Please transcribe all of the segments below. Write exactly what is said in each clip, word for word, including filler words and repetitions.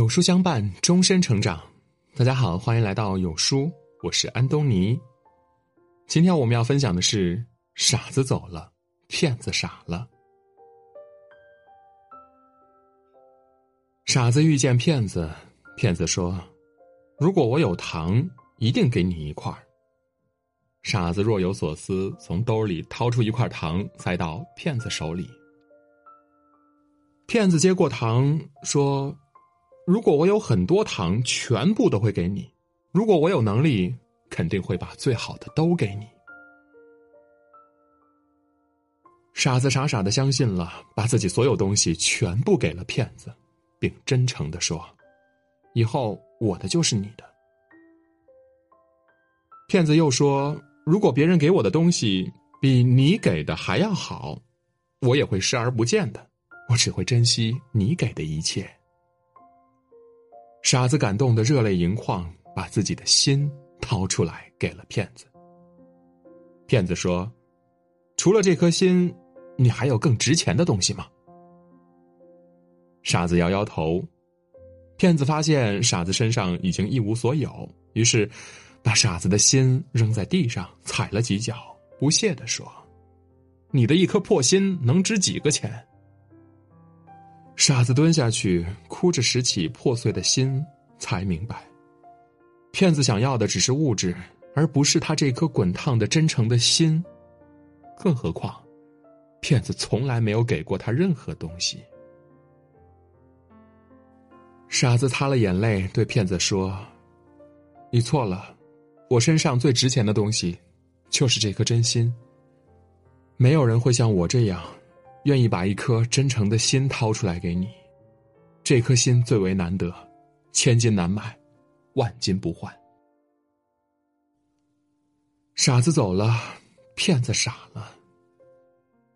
有书相伴，终身成长。大家好，欢迎来到有书，我是安东尼。今天我们要分享的是：傻子走了，骗子傻了。傻子遇见骗子，骗子说：如果我有糖，一定给你一块。傻子若有所思，从兜里掏出一块糖，塞到骗子手里。骗子接过糖，说：如果我有很多糖，全部都会给你；如果我有能力，肯定会把最好的都给你。傻子傻傻的相信了，把自己所有东西全部给了骗子，并真诚的说：以后我的就是你的。骗子又说：如果别人给我的东西比你给的还要好，我也会视而不见的，我只会珍惜你给的一切。傻子感动得热泪盈眶，把自己的心掏出来给了骗子。骗子说：除了这颗心，你还有更值钱的东西吗？傻子摇摇头。骗子发现傻子身上已经一无所有，于是把傻子的心扔在地上，踩了几脚，不屑地说：你的一颗破心能值几个钱？傻子蹲下去，哭着拾起破碎的心，才明白，骗子想要的只是物质，而不是他这颗滚烫的真诚的心。更何况，骗子从来没有给过他任何东西。傻子擦了眼泪，对骗子说：你错了，我身上最值钱的东西，就是这颗真心。没有人会像我这样愿意把一颗真诚的心掏出来给你，这颗心最为难得，千金难买，万金不换。傻子走了，骗子傻了。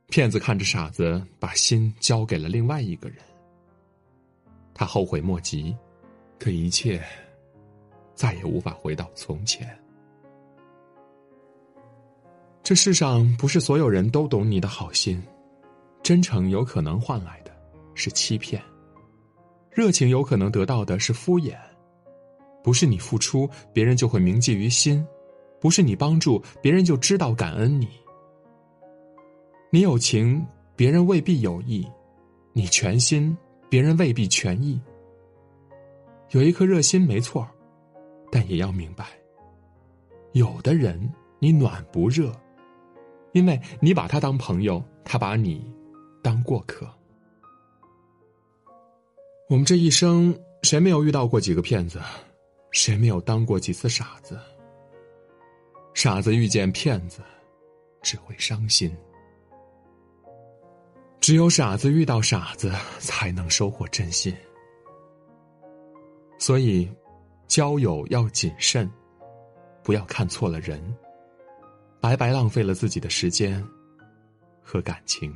骗子看着傻子把心交给了另外一个人，他后悔莫及，可一切再也无法回到从前。这世上不是所有人都懂你的好心，真诚有可能换来的是欺骗，热情有可能得到的是敷衍。不是你付出，别人就会铭记于心；不是你帮助，别人就知道感恩你。你有情，别人未必有意；你全心，别人未必全意。有一颗热心没错，但也要明白，有的人你暖不热，因为你把他当朋友，他把你当过客。我们这一生，谁没有遇到过几个骗子？谁没有当过几次傻子？傻子遇见骗子，只会伤心。只有傻子遇到傻子，才能收获真心。所以，交友要谨慎，不要看错了人，白白浪费了自己的时间和感情。